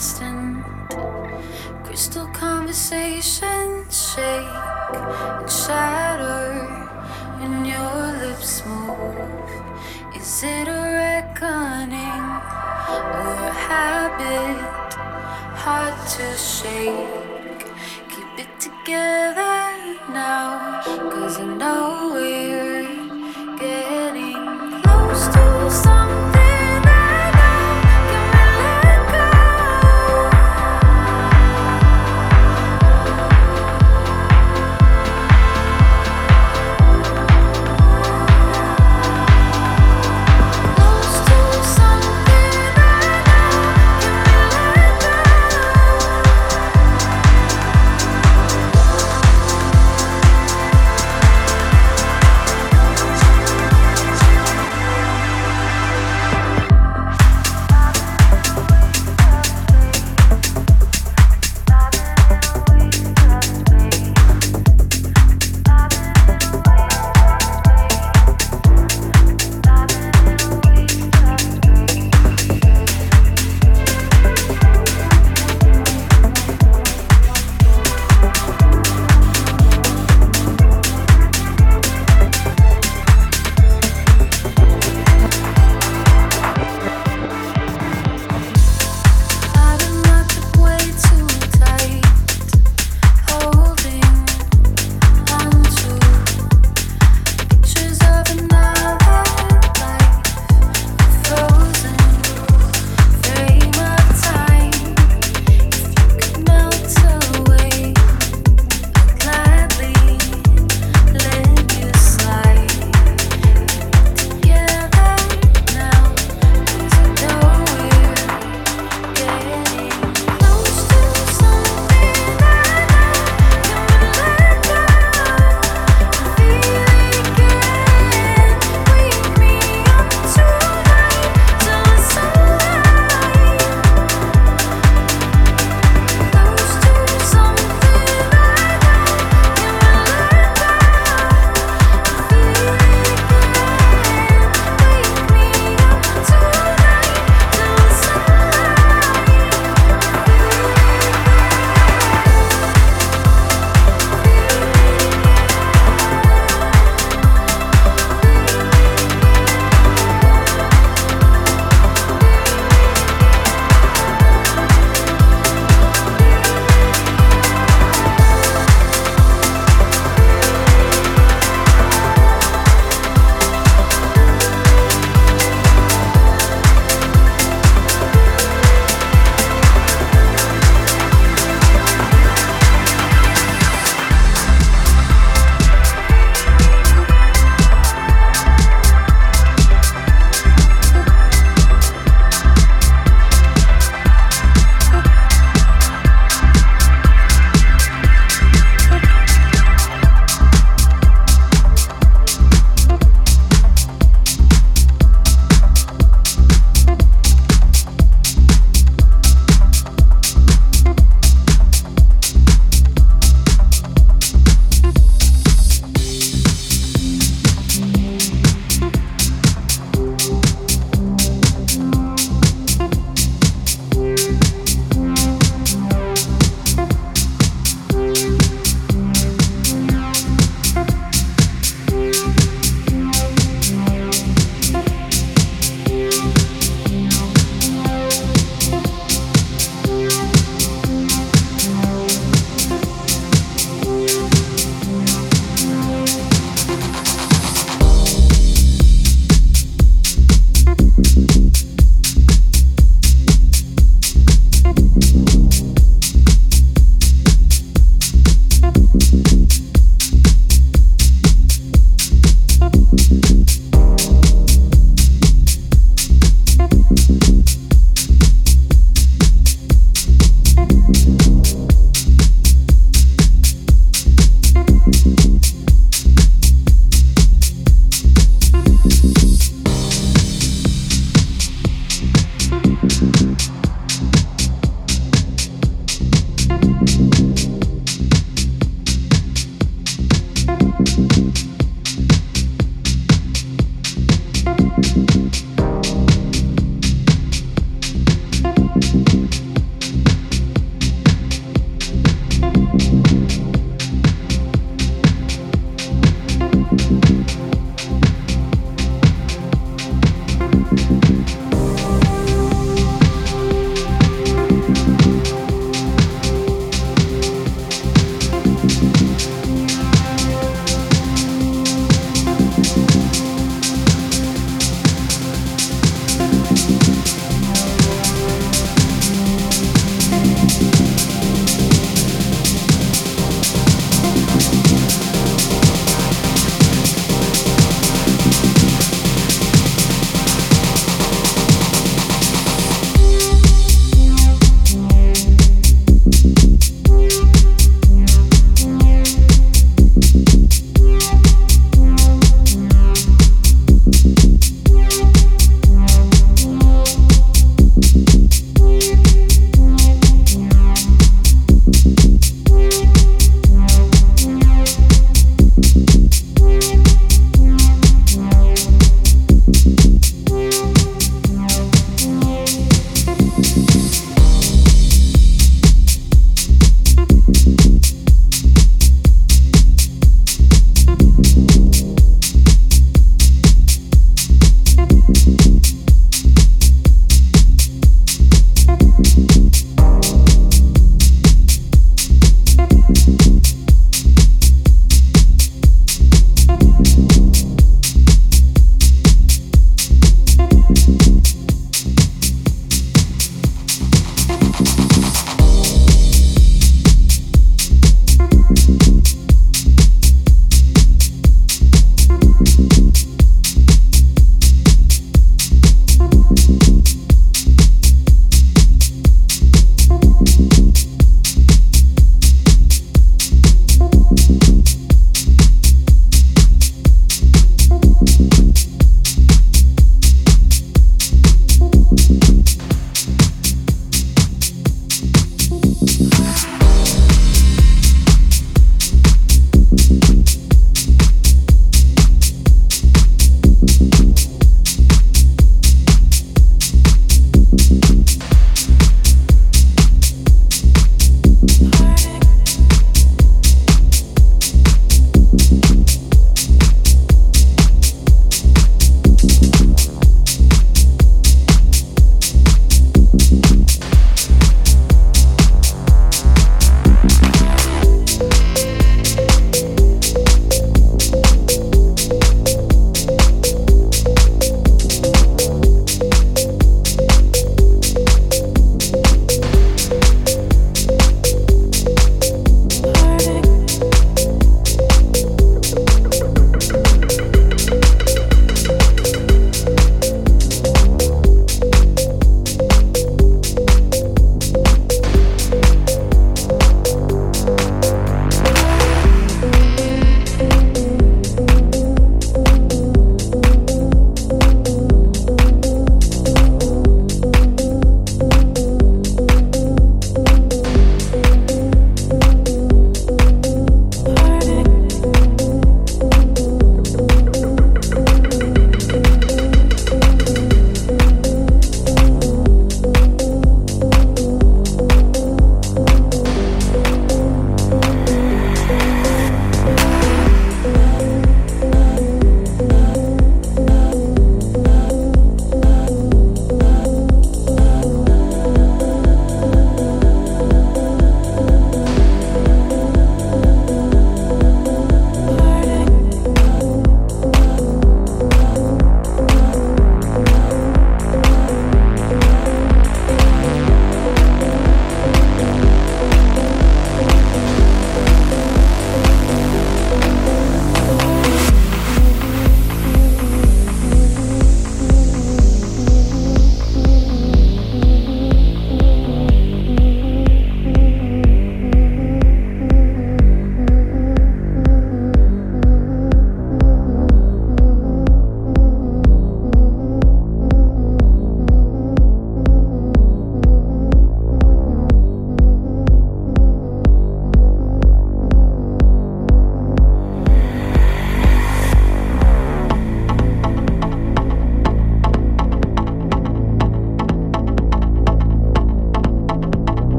constant. Crystal conversations shake and shatter when your lips move. Is it a reckoning or a habit hard to shake? Keep it together now, 'cause I know we're getting close to something.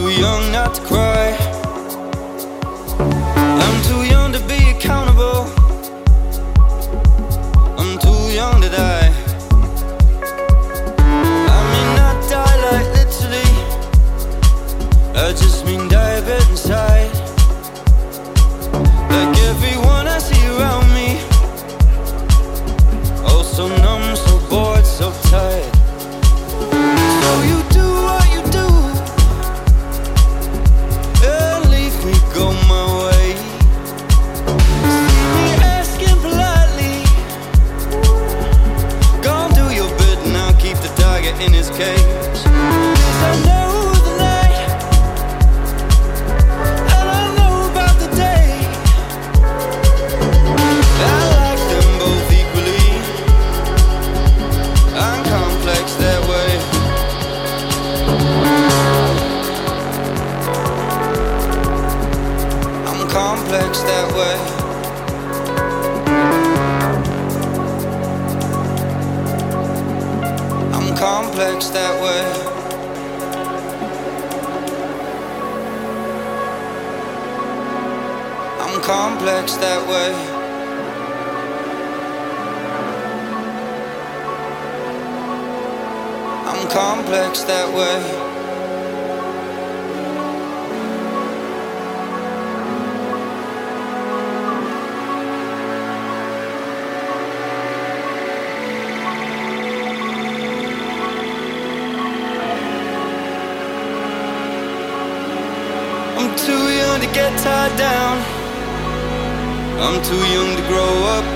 too young not to cry. I'm too young to be accountable. I'm too young to die. I mean not die like literally, I just mean die bit inside. Like everyone I see around me, oh so numb, so bored, so tired. So you do what you do and leave me go my way. See me asking politely, gone do your bit now, keep the tiger in his cage. I know complex that way. I'm complex that way. I'm complex that way. I'm complex that way. I'm too young to get tied down. I'm too young to grow up.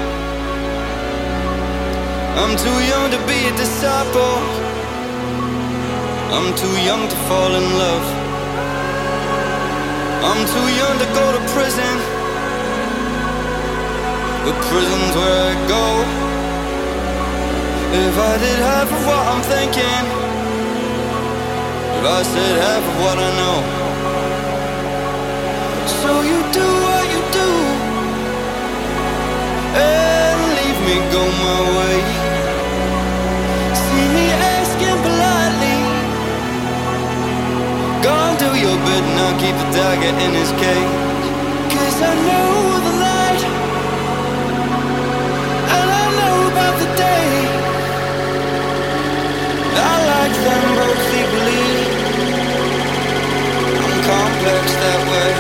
I'm too young to be a disciple. I'm too young to fall in love. I'm too young to go to prison. The prison's where I go. If I did half of what I'm thinking, if I said half of what I know. So you do what you do and leave me go my way. See me asking politely, gone do your bit now, keep the tiger in his cage. 'Cause I know the light and I know about the day. I like them both equally. I'm complex that way.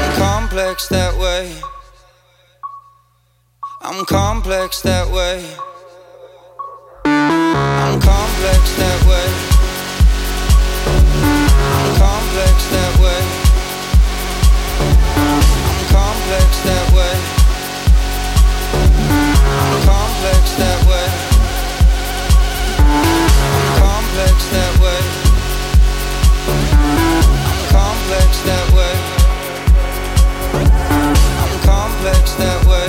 I'm complex that way. I'm complex that way. I'm complex that way. I'm complex that way. I'm complex that way. I'm complex that way. I'm complex that way. I'm complex that way. I'm complex that way.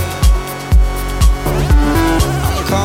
I'm complex.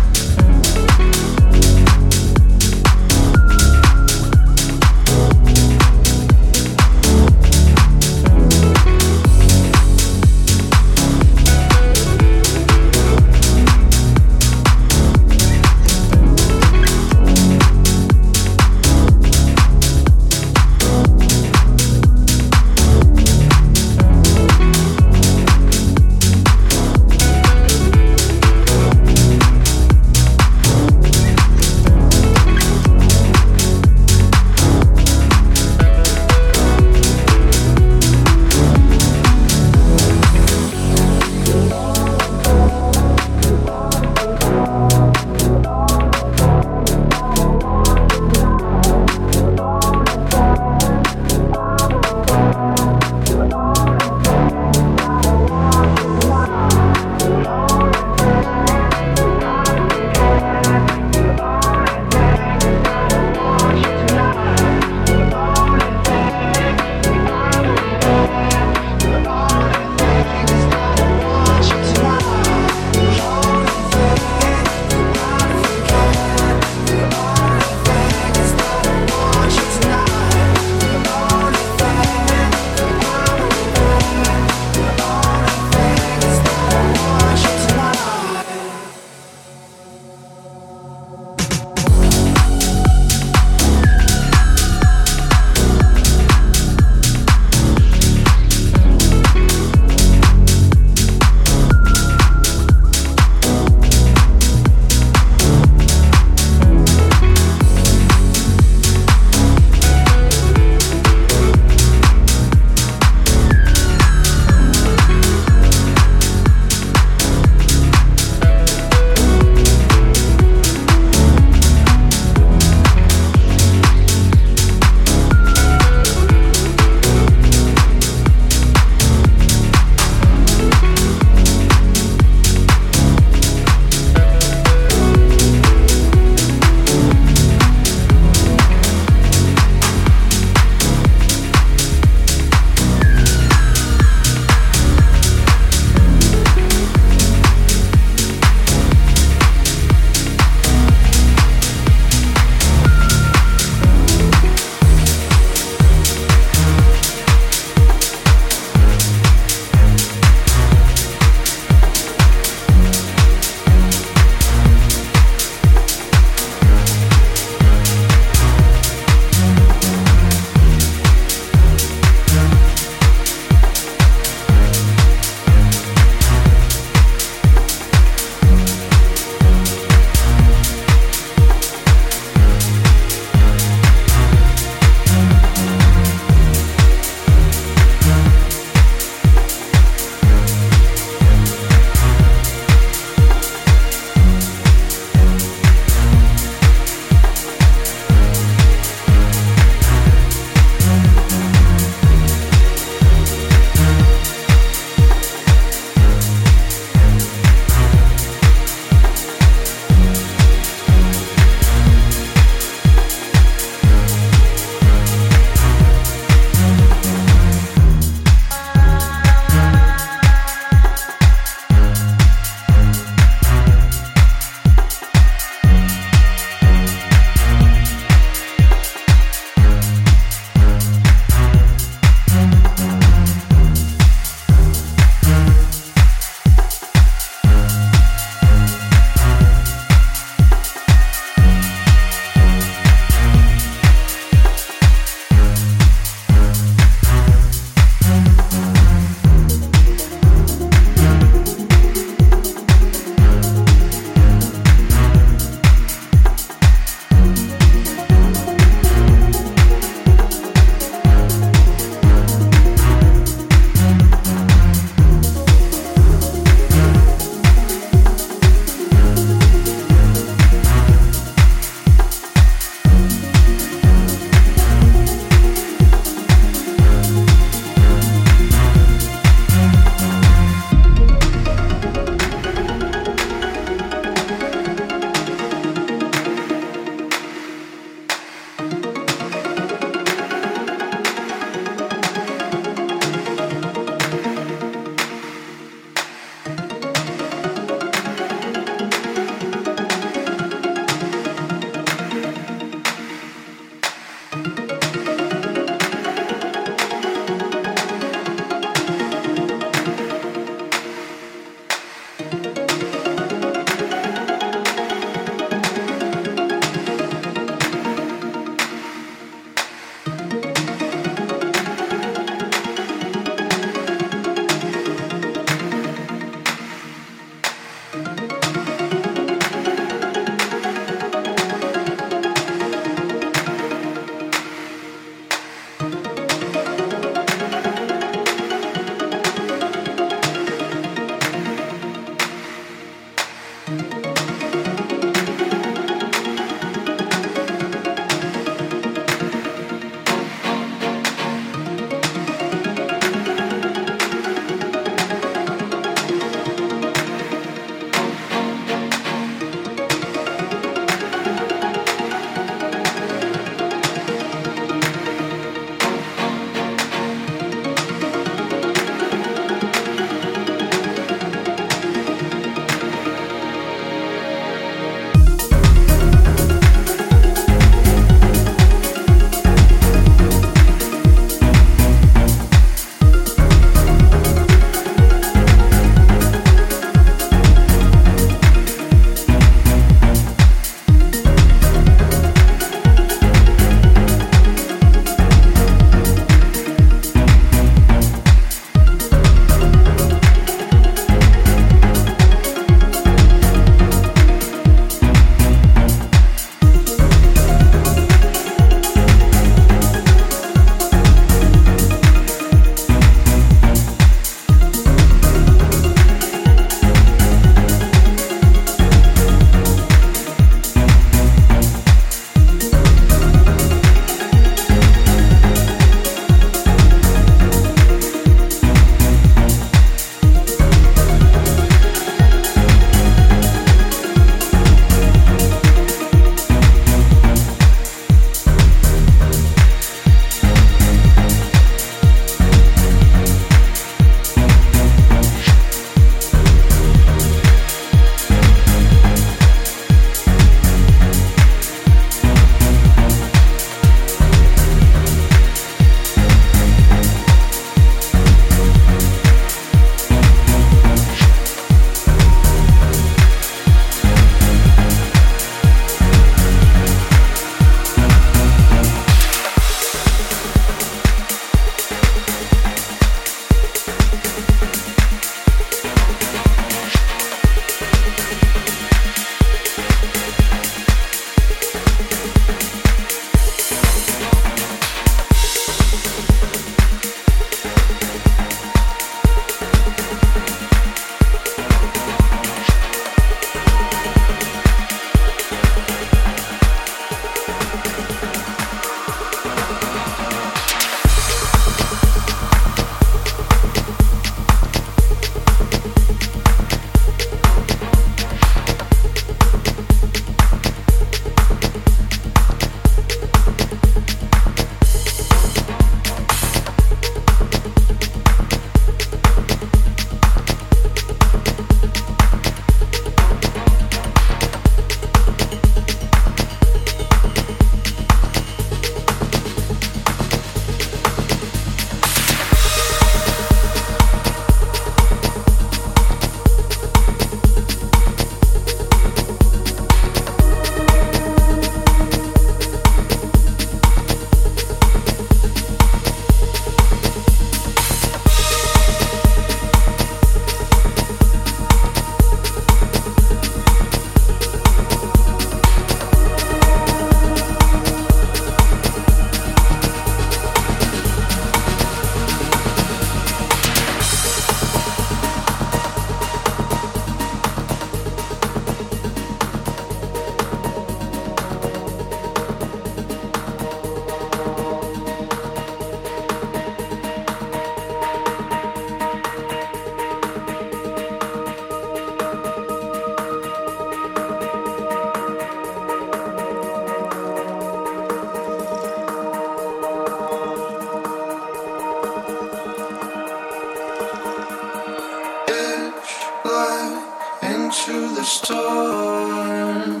the storm.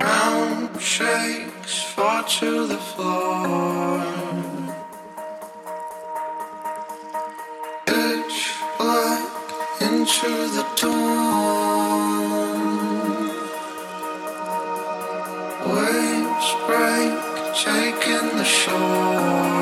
Ground shakes, fall to the floor. Pitch black into the dawn. Waves break, taking the shore.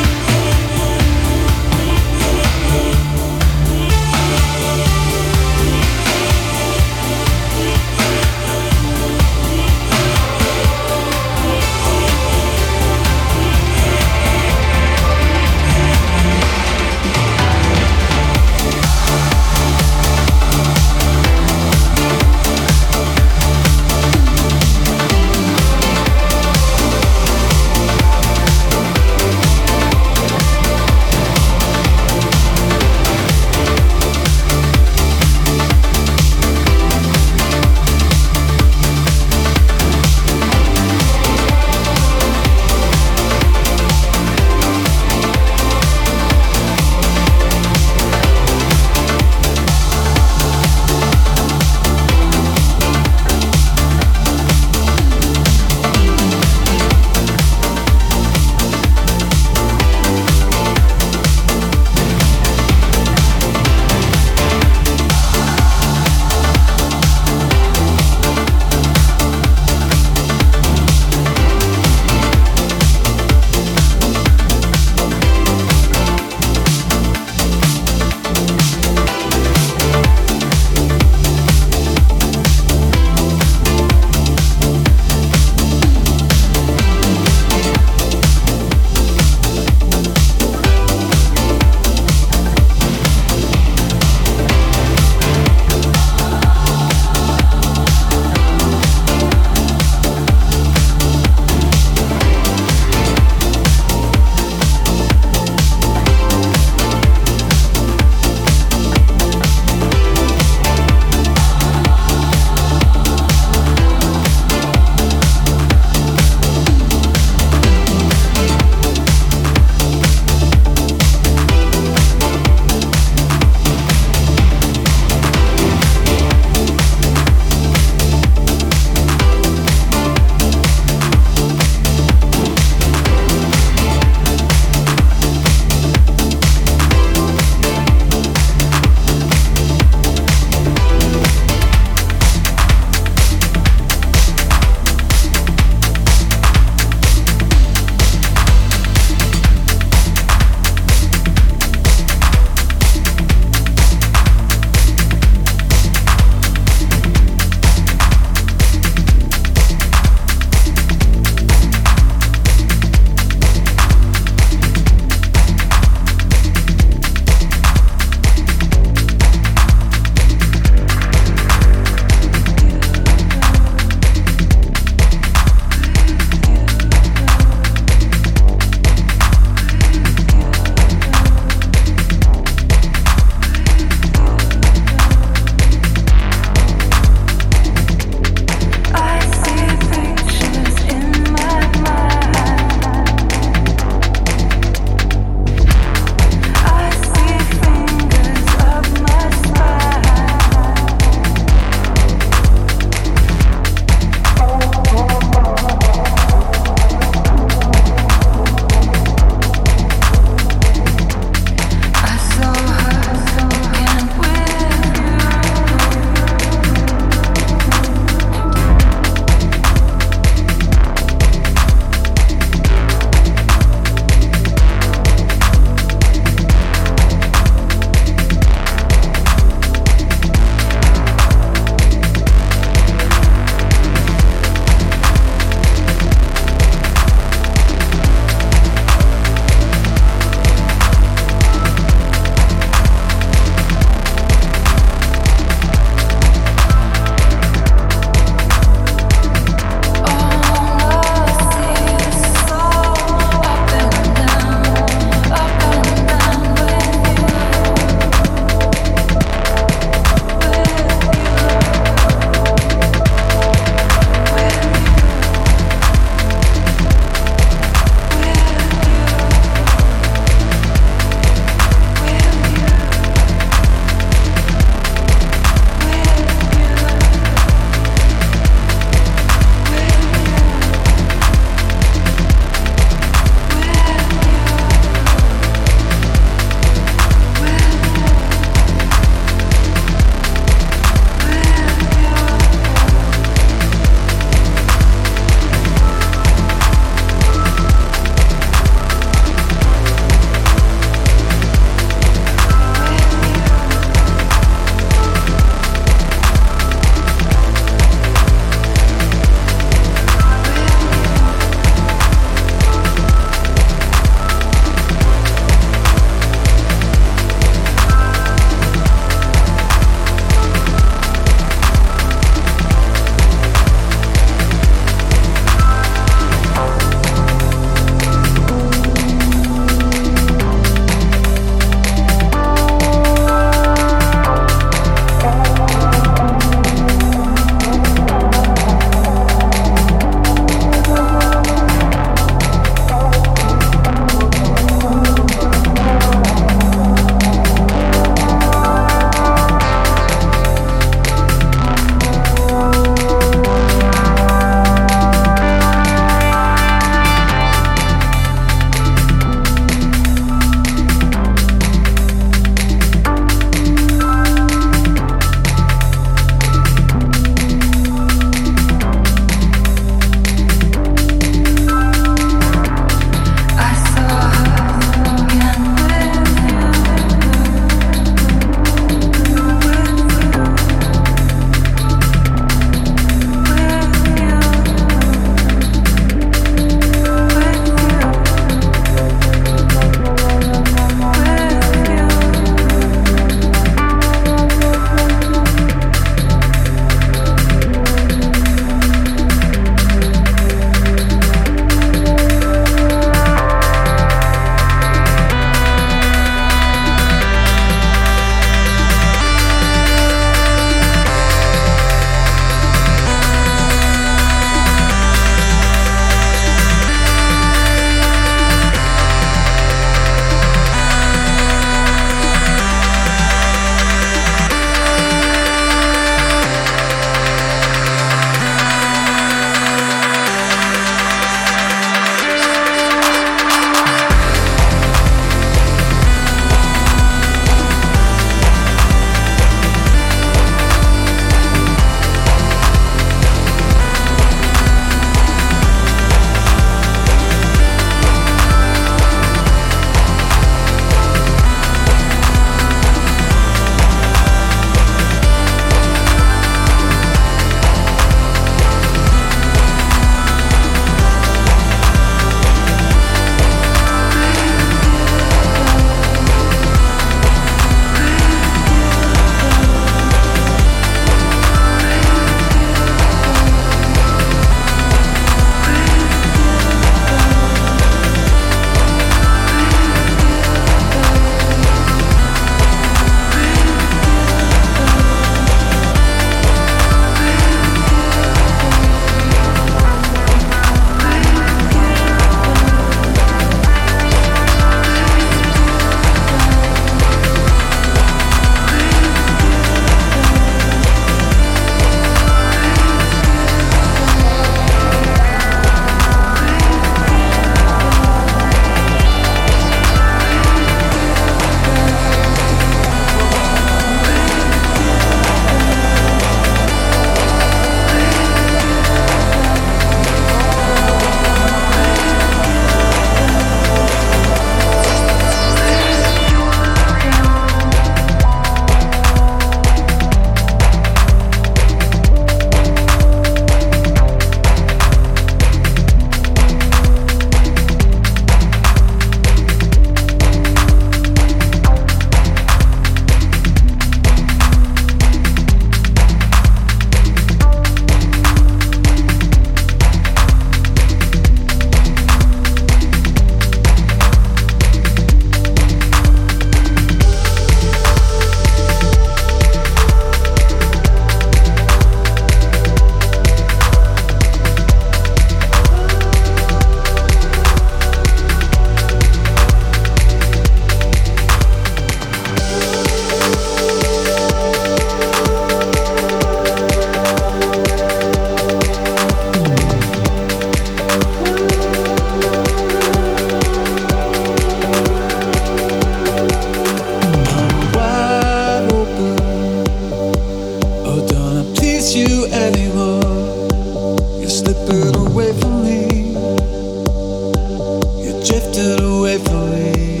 drifted away from me.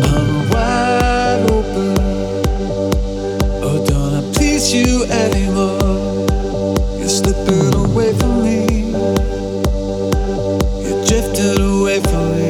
I'm wide open. Oh, don't I please you anymore? You're slipping away from me. You drifted away from me.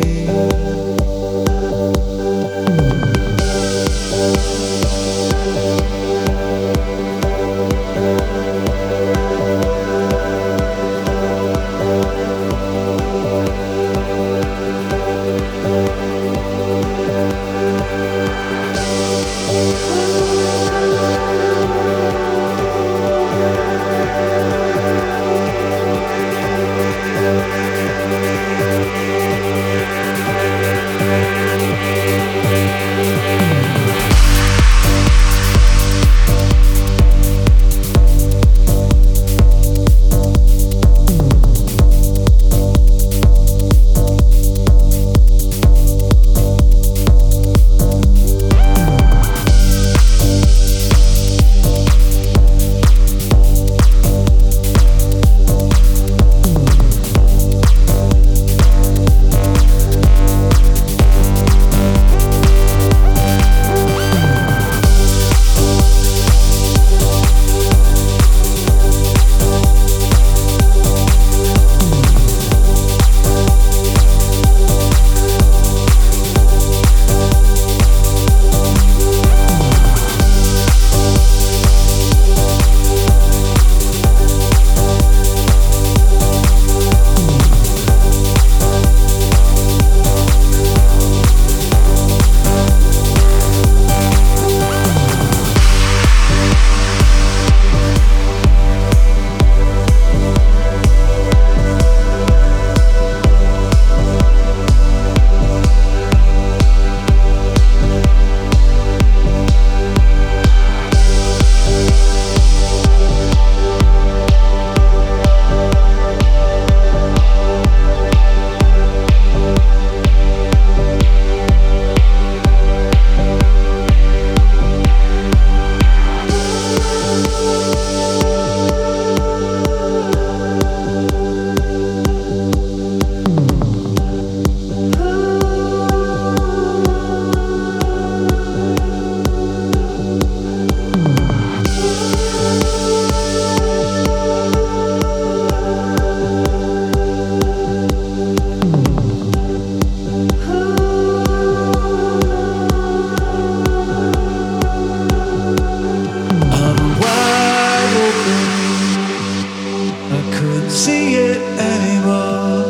See it anymore.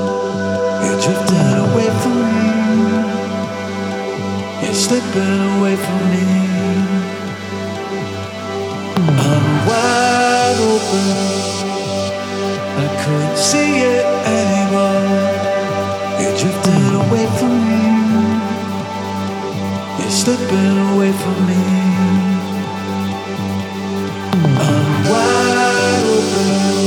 You drifted away from me. You're slipping away from me. I'm wide open. I couldn't see it anymore. You drifted away from me. You're slipping away from me. I'm wide open.